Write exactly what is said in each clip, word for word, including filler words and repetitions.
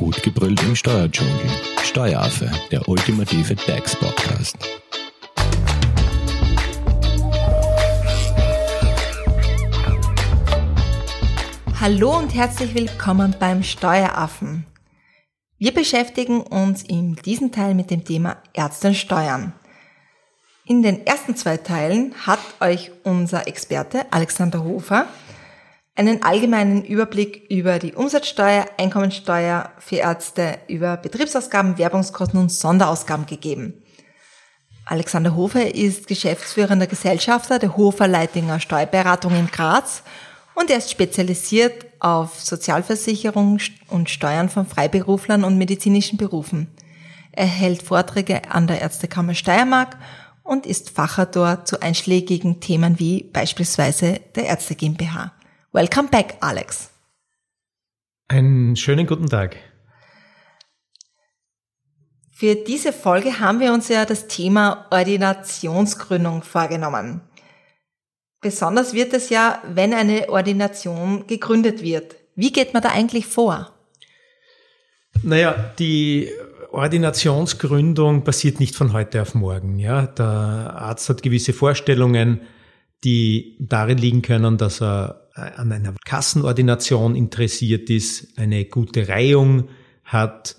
Gut gebrüllt im Steuerdschungel. Steueraffe, der ultimative Tax-Podcast. Hallo und herzlich willkommen beim Steueraffen. Wir beschäftigen uns in diesem Teil mit dem Thema Ärzte und Steuern. In den ersten zwei Teilen hat euch unser Experte Alexander Hofer einen allgemeinen Überblick über die Umsatzsteuer, Einkommensteuer für Ärzte, über Betriebsausgaben, Werbungskosten und Sonderausgaben gegeben. Alexander Hofer ist geschäftsführender Gesellschafter der Hofer Leitinger Steuerberatung in Graz und er ist spezialisiert auf Sozialversicherung und Steuern von Freiberuflern und medizinischen Berufen. Er hält Vorträge an der Ärztekammer Steiermark und ist Fachautor zu einschlägigen Themen wie beispielsweise der Ärzte GmbH. Welcome back, Alex. Einen schönen guten Tag. Für diese Folge haben wir uns ja das Thema Ordinationsgründung vorgenommen. Besonders wird es ja, wenn eine Ordination gegründet wird. Wie geht man da eigentlich vor? Naja, die Ordinationsgründung passiert nicht von heute auf morgen. Ja, der Arzt hat gewisse Vorstellungen, die darin liegen können, dass er an einer Kassenordination interessiert ist, eine gute Reihung hat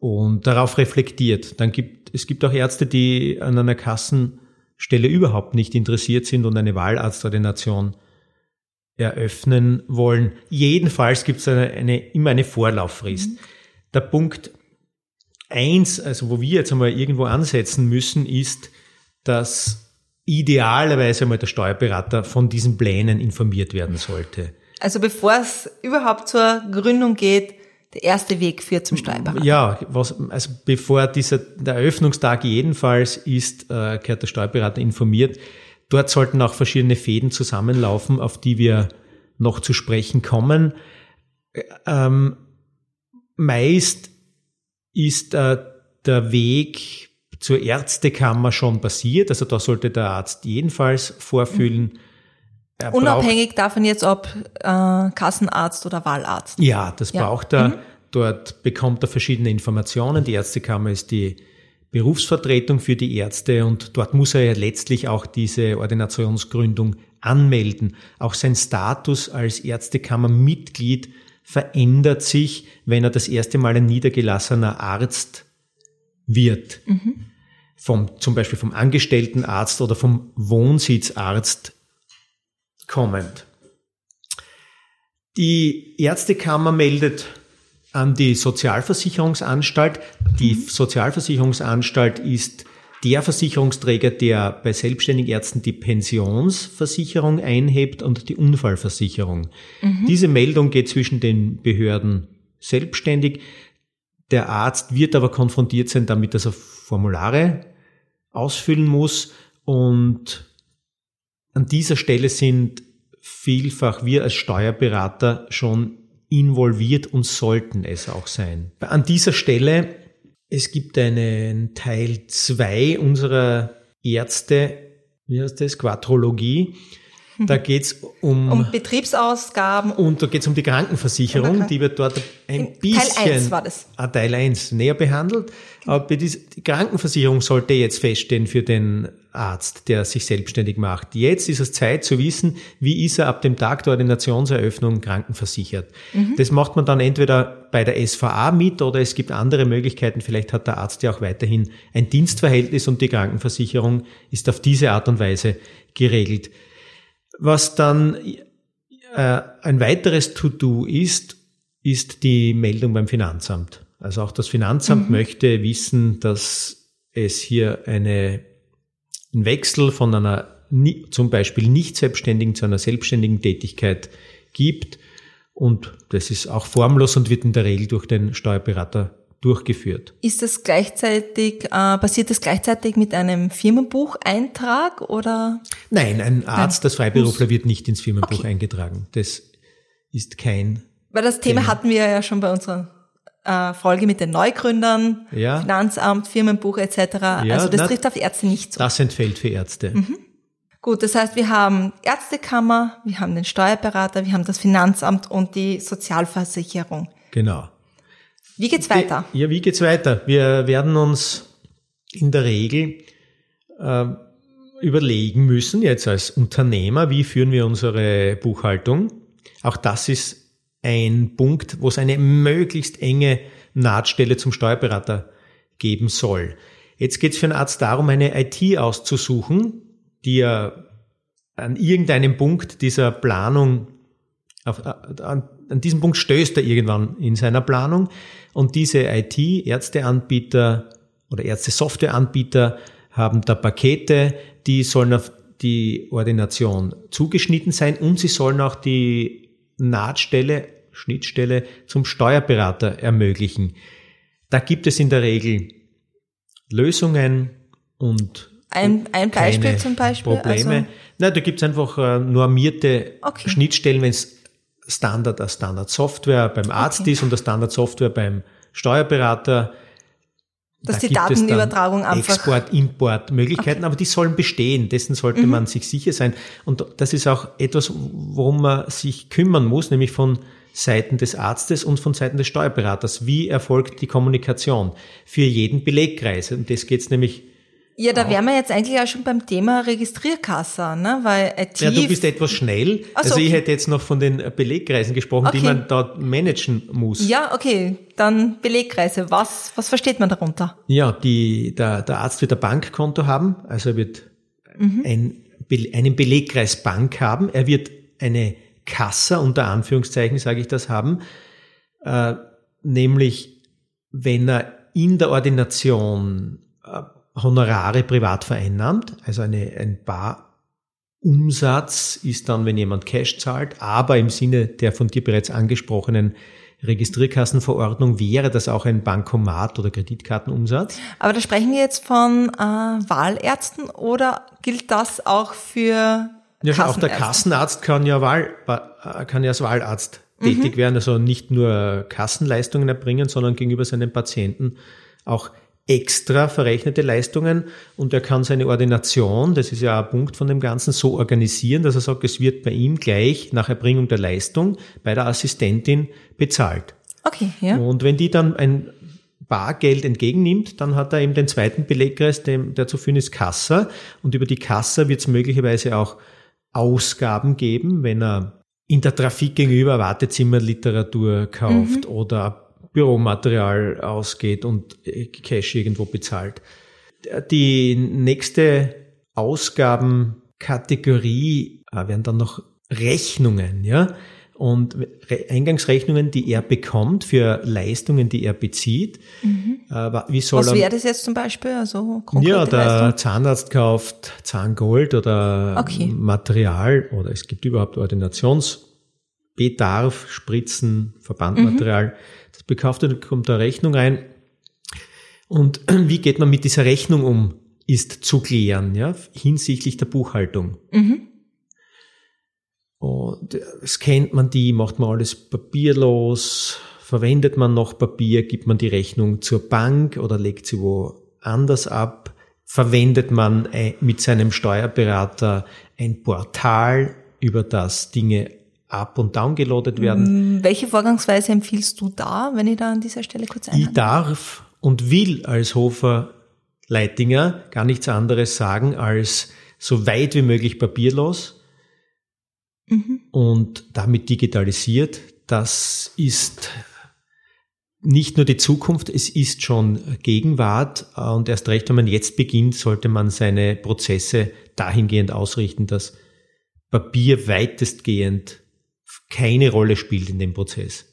und darauf reflektiert. Dann gibt, es gibt auch Ärzte, die an einer Kassenstelle überhaupt nicht interessiert sind und eine Wahlarztordination eröffnen wollen. Jedenfalls gibt es eine, eine, immer eine Vorlauffrist. Mhm. Der Punkt eins, also wo wir jetzt einmal irgendwo ansetzen müssen, ist, dass idealerweise einmal der Steuerberater von diesen Plänen informiert werden sollte. Also bevor es überhaupt zur Gründung geht, der erste Weg führt zum Steuerberater. Ja, was, also bevor dieser, der Eröffnungstag jedenfalls ist, äh, gehört der Steuerberater informiert. Dort sollten auch verschiedene Fäden zusammenlaufen, auf die wir noch zu sprechen kommen. Ähm, meist ist äh, der Weg zur Ärztekammer schon passiert, also da sollte der Arzt jedenfalls vorfühlen. Er Unabhängig braucht, davon jetzt, ob äh, Kassenarzt oder Wahlarzt. Ja, das ja. braucht er. Mhm. Dort bekommt er verschiedene Informationen. Die Ärztekammer ist die Berufsvertretung für die Ärzte und dort muss er ja letztlich auch diese Ordinationsgründung anmelden. Auch sein Status als Ärztekammermitglied verändert sich, wenn er das erste Mal ein niedergelassener Arzt wird. Mhm. Vom, zum Beispiel vom Angestelltenarzt oder vom Wohnsitzarzt kommend. Die Ärztekammer meldet an die Sozialversicherungsanstalt. Die mhm. Sozialversicherungsanstalt ist der Versicherungsträger, der bei selbstständigen Ärzten die Pensionsversicherung einhebt und die Unfallversicherung. Mhm. Diese Meldung geht zwischen den Behörden selbstständig. Der Arzt wird aber konfrontiert sein damit, dass er Formulare ausfüllen muss und an dieser Stelle sind vielfach wir als Steuerberater schon involviert und sollten es auch sein. An dieser Stelle, es gibt einen Teil zwei unserer Ärzte, wie heißt das, Quadrologie. Da geht's um, um Betriebsausgaben. Und da geht's um die Krankenversicherung, Kranken- die wird dort ein bisschen, Teil eins war das. Ah, Teil eins näher behandelt. Aber die Krankenversicherung sollte jetzt feststehen für den Arzt, der sich selbstständig macht. Jetzt ist es Zeit zu wissen, wie ist er ab dem Tag der Ordinationseröffnung krankenversichert. Mhm. Das macht man dann entweder bei der S V A mit oder es gibt andere Möglichkeiten. Vielleicht hat der Arzt ja auch weiterhin ein Dienstverhältnis und die Krankenversicherung ist auf diese Art und Weise geregelt. Was dann äh, ein weiteres To-Do ist, ist die Meldung beim Finanzamt. Also auch das Finanzamt mhm. möchte wissen, dass es hier eine, einen Wechsel von einer zum Beispiel nicht selbstständigen zu einer selbstständigen Tätigkeit gibt. Und das ist auch formlos und wird in der Regel durch den Steuerberater durchgeführt. Ist das gleichzeitig, äh, passiert das gleichzeitig mit einem Firmenbucheintrag oder? Nein, ein Arzt als Freiberufler wird nicht ins Firmenbuch okay. eingetragen. Das ist kein Weil das Thema, Thema hatten wir ja schon bei unserer äh, Folge mit den Neugründern, ja. Finanzamt, Firmenbuch et cetera. Ja, also das na, trifft auf Ärzte nicht zu. Das entfällt für Ärzte. Mhm. Gut, das heißt, wir haben Ärztekammer, wir haben den Steuerberater, wir haben das Finanzamt und die Sozialversicherung. Genau. Wie geht's weiter? Ja, wie geht's weiter? Wir werden uns in der Regel äh, überlegen müssen, jetzt als Unternehmer, wie führen wir unsere Buchhaltung. Auch das ist ein Punkt, wo es eine möglichst enge Nahtstelle zum Steuerberater geben soll. Jetzt geht es für einen Arzt darum, eine I T auszusuchen, die er an irgendeinem Punkt dieser Planung, auf, an, an diesem Punkt stößt er irgendwann in seiner Planung, und diese I T, Ärzteanbieter oder Ärzte-Software-Anbieter haben da Pakete, die sollen auf die Ordination zugeschnitten sein und sie sollen auch die Nahtstelle, Schnittstelle zum Steuerberater ermöglichen. Da gibt es in der Regel Lösungen und Ein, ein Beispiel zum Beispiel? Probleme. Also Nein, da gibt es einfach äh, normierte okay. Schnittstellen, wenn es Standard, als Standard-Software beim Arzt okay. ist und als Standard-Software beim Steuerberater. Dass da die Datenübertragung einfach... Export, Import, Möglichkeiten, okay. aber die sollen bestehen. Dessen sollte mhm. man sich sicher sein. Und das ist auch etwas, worum man sich kümmern muss, nämlich von Seiten des Arztes und von Seiten des Steuerberaters. Wie erfolgt die Kommunikation für jeden Belegkreis? Und das geht's nämlich... Ja, da wären wir jetzt eigentlich auch schon beim Thema Registrierkasse, ne? Weil I T. Ja, du bist etwas schnell. Ach so, also ich okay. hätte jetzt noch von den Belegkreisen gesprochen, okay. die man dort managen muss. Ja, okay. Dann Belegkreise. Was, was versteht man darunter? Ja, die, der, der Arzt wird ein Bankkonto haben, also er wird mhm. ein, einen Belegkreis Bank haben, er wird eine Kasse, unter Anführungszeichen sage ich das, haben, äh, nämlich wenn er in der Ordination äh, Honorare privat vereinnahmt, also eine, ein Barumsatz ist dann, wenn jemand Cash zahlt, aber im Sinne der von dir bereits angesprochenen Registrierkassenverordnung wäre das auch ein Bankomat- oder Kreditkartenumsatz. Aber da sprechen wir jetzt von äh, Wahlärzten, oder gilt das auch für Kassenärzte? Ja, auch der Kassenarzt kann ja, Wahl, kann ja als Wahlarzt mhm. tätig werden, also nicht nur Kassenleistungen erbringen, sondern gegenüber seinen Patienten auch extra verrechnete Leistungen, und er kann seine Ordination, das ist ja ein Punkt von dem Ganzen, so organisieren, dass er sagt, es wird bei ihm gleich nach Erbringung der Leistung bei der Assistentin bezahlt. Okay, ja. Und wenn die dann ein Bargeld entgegennimmt, dann hat er eben den zweiten Belegkreis, dem, der zu führen ist, Kassa, und über die Kassa wird es möglicherweise auch Ausgaben geben, wenn er in der Trafik gegenüber Wartezimmerliteratur kauft mhm. oder Büromaterial ausgeht und Cash irgendwo bezahlt. Die nächste Ausgabenkategorie wären dann noch Rechnungen, ja? Und Eingangsrechnungen, die er bekommt für Leistungen, die er bezieht. Mhm. Wie soll Was wäre das jetzt zum Beispiel? Also ja, der Leistung? Zahnarzt kauft Zahngold oder okay. Material, oder es gibt überhaupt Ordinationsbedarf, Spritzen, Verbandmaterial. Mhm. Das bekauft er, dann kommt da Rechnung rein. Und wie geht man mit dieser Rechnung um, ist zu klären, ja, hinsichtlich der Buchhaltung. Mhm. Und scannt man die, macht man alles papierlos, verwendet man noch Papier, gibt man die Rechnung zur Bank oder legt sie woanders ab, verwendet man mit seinem Steuerberater ein Portal, über das Dinge up- und downgeloadet werden. Welche Vorgangsweise empfiehlst du da, wenn ich da an dieser Stelle kurz einhake? Ich darf und will als Hofer Leitinger gar nichts anderes sagen als so weit wie möglich papierlos mhm. und damit digitalisiert. Das ist nicht nur die Zukunft, es ist schon Gegenwart, und erst recht, wenn man jetzt beginnt, sollte man seine Prozesse dahingehend ausrichten, dass Papier weitestgehend keine Rolle spielt in dem Prozess.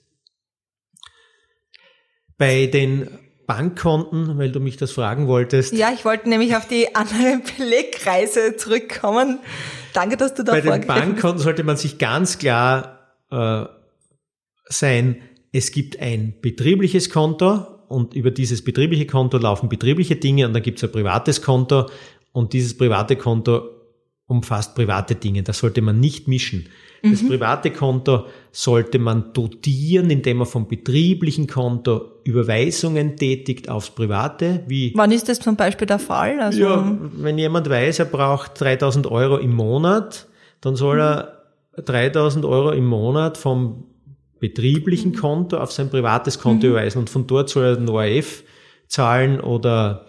Bei den Bankkonten, weil du mich das fragen wolltest. Ja, ich wollte nämlich auf die anderen Belegkreise zurückkommen. Danke, dass du da vorgegriffen hast. Bei den Bankkonten sollte man sich ganz klar äh, sein, es gibt ein betriebliches Konto, und über dieses betriebliche Konto laufen betriebliche Dinge, und dann gibt es ein privates Konto, und dieses private Konto umfasst private Dinge. Das sollte man nicht mischen. Das private Konto sollte man dotieren, indem man vom betrieblichen Konto Überweisungen tätigt aufs private. Wie Wann ist das zum Beispiel der Fall? Also ja, wenn jemand weiß, er braucht dreitausend Euro im Monat, dann soll er dreitausend Euro im Monat vom betrieblichen Konto auf sein privates Konto mhm. überweisen und von dort soll er den O R F zahlen oder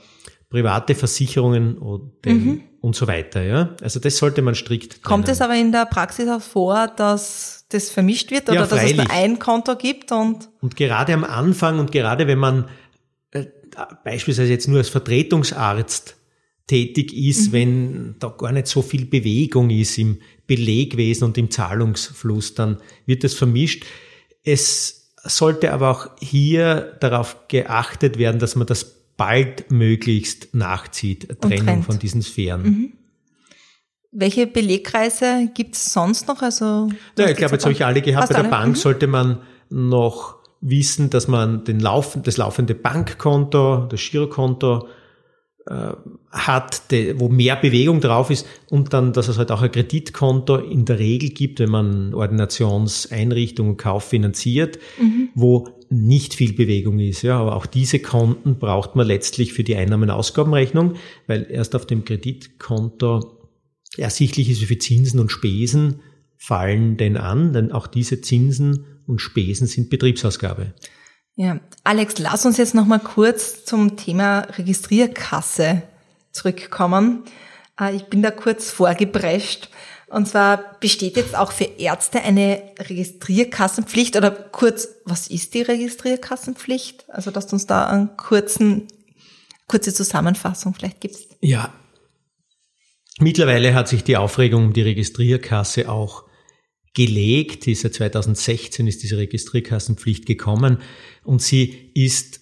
private Versicherungen und, den mhm. und so weiter. Ja? Also das sollte man strikt trennen. Kommt es aber in der Praxis auch vor, dass das vermischt wird oder ja, dass es nur ein Konto gibt? Und, und gerade am Anfang und gerade wenn man äh, beispielsweise jetzt nur als Vertretungsarzt tätig ist, mhm. wenn da gar nicht so viel Bewegung ist im Belegwesen und im Zahlungsfluss, dann wird das vermischt. Es sollte aber auch hier darauf geachtet werden, dass man das baldmöglichst nachzieht, Trennung von diesen Sphären. Mhm. Welche Belegkreise gibt es sonst noch? Also, ja, ich glaube, jetzt habe ich alle gehabt. Bei der Bank mhm. sollte man noch wissen, dass man den Lauf, das laufende Bankkonto, das Girokonto äh, hat, de, wo mehr Bewegung drauf ist und dann, dass es halt auch ein Kreditkonto in der Regel gibt, wenn man Ordinationseinrichtungen, Kauf finanziert, mhm. wo nicht viel Bewegung ist, ja, aber auch diese Konten braucht man letztlich für die Einnahmen-Ausgabenrechnung, weil erst auf dem Kreditkonto ersichtlich ist, wie viel Zinsen und Spesen fallen denn an, denn auch diese Zinsen und Spesen sind Betriebsausgabe. Ja, Alex, lass uns jetzt nochmal kurz zum Thema Registrierkasse zurückkommen. Ich bin da kurz vorgeprescht. Und zwar besteht jetzt auch für Ärzte eine Registrierkassenpflicht oder kurz, was ist die Registrierkassenpflicht? Also, dass du uns da eine kurzen, kurze Zusammenfassung vielleicht gibst. Ja, mittlerweile hat sich die Aufregung um die Registrierkasse auch gelegt. Seit zweitausendsechzehn ist diese Registrierkassenpflicht gekommen und sie ist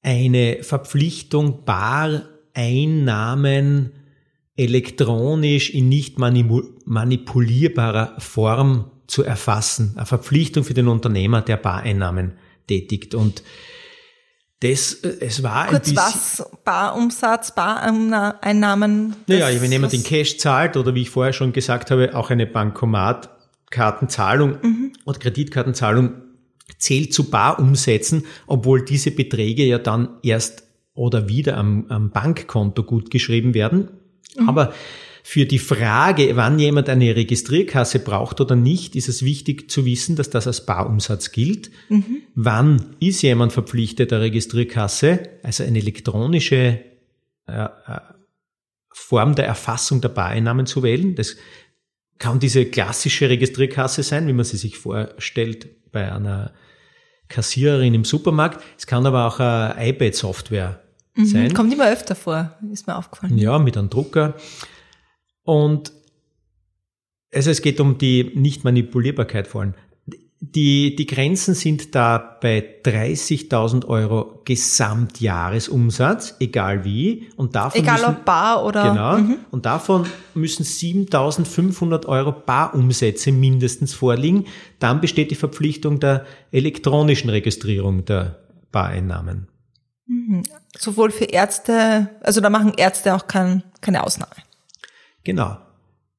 eine Verpflichtung, Bareinnahmen elektronisch in nicht manipulierbarer Form zu erfassen. Eine Verpflichtung für den Unternehmer, der Bareinnahmen tätigt. Und das, es war kurz ein bisschen... was? Barumsatz, Bareinnahmen? Naja, wenn jemand in Cash zahlt oder wie ich vorher schon gesagt habe, auch eine Bankomatkartenzahlung mhm. oder Kreditkartenzahlung zählt zu Barumsätzen, obwohl diese Beträge ja dann erst oder wieder am, am Bankkonto gutgeschrieben werden. Aber für die Frage, wann jemand eine Registrierkasse braucht oder nicht, ist es wichtig zu wissen, dass das als Barumsatz gilt. Mhm. Wann ist jemand verpflichtet, eine Registrierkasse, also eine elektronische äh, Form der Erfassung der Bareinnahmen zu wählen? Das kann diese klassische Registrierkasse sein, wie man sie sich vorstellt bei einer Kassiererin im Supermarkt. Es kann aber auch eine iPad-Software sein. Kommt immer öfter vor, ist mir aufgefallen. Ja, mit einem Drucker. Und also es geht um die Nicht-Manipulierbarkeit vor allem. Die, die Grenzen sind da bei dreißigtausend Euro Gesamtjahresumsatz, egal wie. Und davon egal müssen, ob bar oder... Genau. Mhm. Und davon müssen siebentausendfünfhundert Euro Barumsätze mindestens vorliegen. Dann besteht die Verpflichtung der elektronischen Registrierung der Bareinnahmen. Mhm. Sowohl für Ärzte, also da machen Ärzte auch kein, keine Ausnahme. Genau.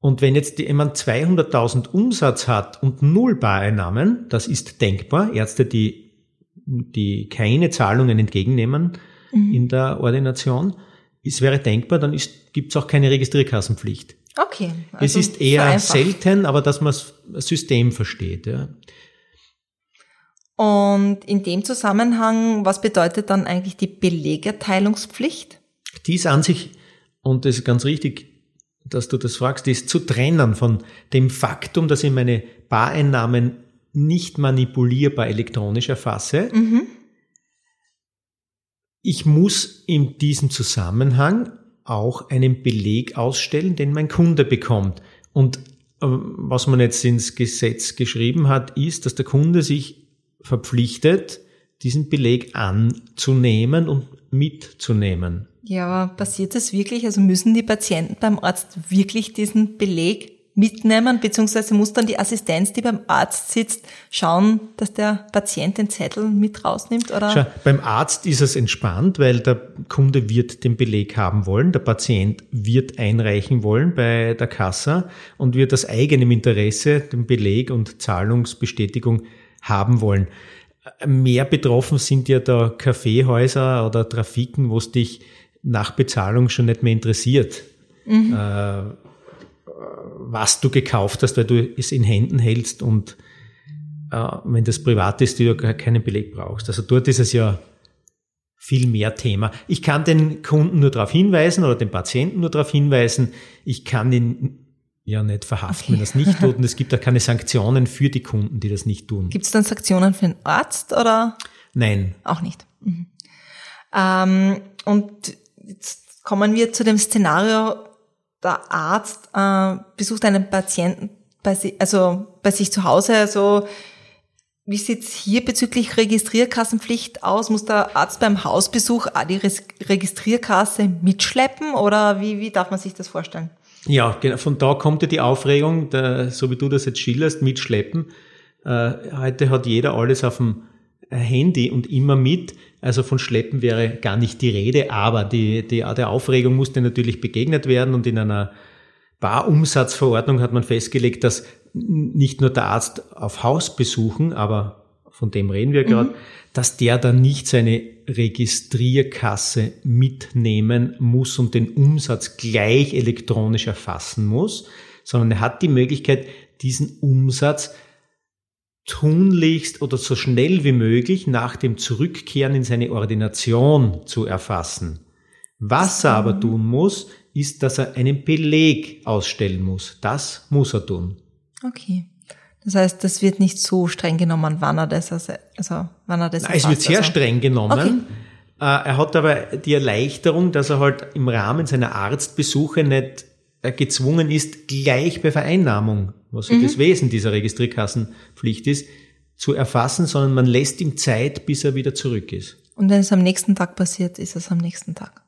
Und wenn jetzt jemand zweihunderttausend Umsatz hat und null Bareinnahmen, das ist denkbar. Ärzte, die, die keine Zahlungen entgegennehmen mhm. in der Ordination, es wäre denkbar, dann gibt es auch keine Registrierkassenpflicht. Okay. Also es ist eher selten, aber dass man das System versteht, ja. Und in dem Zusammenhang, was bedeutet dann eigentlich die Belegerteilungspflicht? Die ist an sich, und das ist ganz richtig, dass du das fragst, die ist zu trennen von dem Faktum, dass ich meine Bareinnahmen nicht manipulierbar elektronisch erfasse. Mhm. Ich muss in diesem Zusammenhang auch einen Beleg ausstellen, den mein Kunde bekommt. Und was man jetzt ins Gesetz geschrieben hat, ist, dass der Kunde sich verpflichtet, diesen Beleg anzunehmen und mitzunehmen. Ja, aber passiert das wirklich? Also müssen die Patienten beim Arzt wirklich diesen Beleg mitnehmen, beziehungsweise muss dann die Assistenz, die beim Arzt sitzt, schauen, dass der Patient den Zettel mit rausnimmt? Oder? Schau, beim Arzt ist es entspannt, weil der Kunde wird den Beleg haben wollen, der Patient wird einreichen wollen bei der Kassa und wird aus eigenem Interesse den Beleg und Zahlungsbestätigung haben wollen. Mehr betroffen sind ja da Kaffeehäuser oder Trafiken, wo es dich nach Bezahlung schon nicht mehr interessiert, mhm. äh, was du gekauft hast, weil du es in Händen hältst und wenn das privat ist, du ja keinen Beleg brauchst. Also dort ist es ja viel mehr Thema. Ich kann den Kunden nur darauf hinweisen oder den Patienten nur darauf hinweisen. Ich kann ihn ja nicht verhaften, okay, wenn er es nicht tut. Und es gibt auch keine Sanktionen für die Kunden, die das nicht tun. Gibt es dann Sanktionen für den Arzt oder? Nein. Auch nicht. Mhm. Ähm, und jetzt kommen wir zu dem Szenario, der Arzt äh, besucht einen Patienten bei sich, also bei sich zu Hause. Also wie sieht es hier bezüglich Registrierkassenpflicht aus? Muss der Arzt beim Hausbesuch die Registrierkasse mitschleppen oder wie, wie darf man sich das vorstellen? Ja, genau, von da kommt ja die Aufregung, der, so wie du das jetzt schilderst, mitschleppen. Äh, heute hat jeder alles auf dem Handy und immer mit. Also von schleppen wäre gar nicht die Rede, aber die, die, der Aufregung musste natürlich begegnet werden und in einer Barumsatzverordnung hat man festgelegt, dass nicht nur der Arzt auf Hausbesuchen, aber von dem reden wir gerade, mhm. dass der dann nicht seine Registrierkasse mitnehmen muss und den Umsatz gleich elektronisch erfassen muss, sondern er hat die Möglichkeit, diesen Umsatz tunlichst oder so schnell wie möglich nach dem Zurückkehren in seine Ordination zu erfassen. Was er aber tun muss, ist, dass er einen Beleg ausstellen muss. Das muss er tun. Okay. Das heißt, das wird nicht so streng genommen, wann er das, also, also wann er das erfasst. Es wird sehr also. streng genommen. Okay. Er hat aber die Erleichterung, dass er halt im Rahmen seiner Arztbesuche nicht gezwungen ist, gleich bei Vereinnahmung, was mhm. das Wesen dieser Registrierkassenpflicht ist, zu erfassen, sondern man lässt ihm Zeit, bis er wieder zurück ist. Und wenn es am nächsten Tag passiert, ist es am nächsten Tag?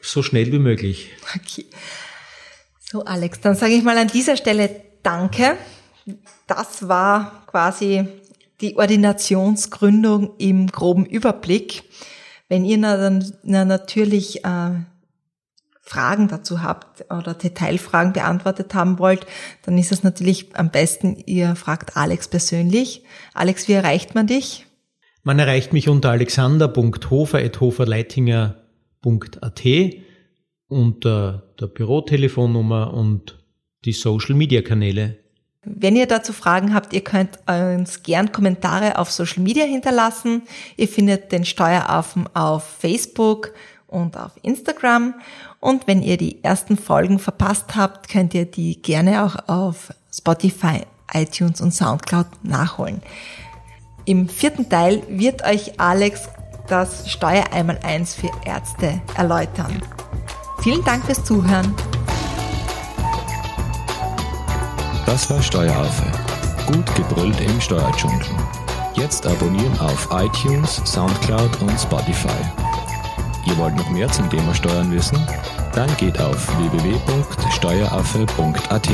So schnell wie möglich. Okay. So, Alex, dann sage ich mal an dieser Stelle Danke. Das war quasi die Ordinationsgründung im groben Überblick. Wenn ihr na, na natürlich äh, Fragen dazu habt oder Detailfragen beantwortet haben wollt, dann ist es natürlich am besten, ihr fragt Alex persönlich. Alex, wie erreicht man dich? Man erreicht mich unter alexander punkt hofer at hofer leitinger punkt at unter der Bürotelefonnummer und die Social-Media-Kanäle. Wenn ihr dazu Fragen habt, ihr könnt uns gern Kommentare auf Social Media hinterlassen. Ihr findet den Steueraffen auf Facebook und auf Instagram. Und wenn ihr die ersten Folgen verpasst habt, könnt ihr die gerne auch auf Spotify, iTunes und Soundcloud nachholen. Im vierten Teil wird euch Alex das Steuer-Einmaleins für Ärzte erläutern. Vielen Dank fürs Zuhören. Das war Steueraffe. Gut gebrüllt im Steuerdschungel. Jetzt abonnieren auf iTunes, Soundcloud und Spotify. Ihr wollt noch mehr zum Thema Steuern wissen? Dann geht auf w w w punkt steueraffe punkt at.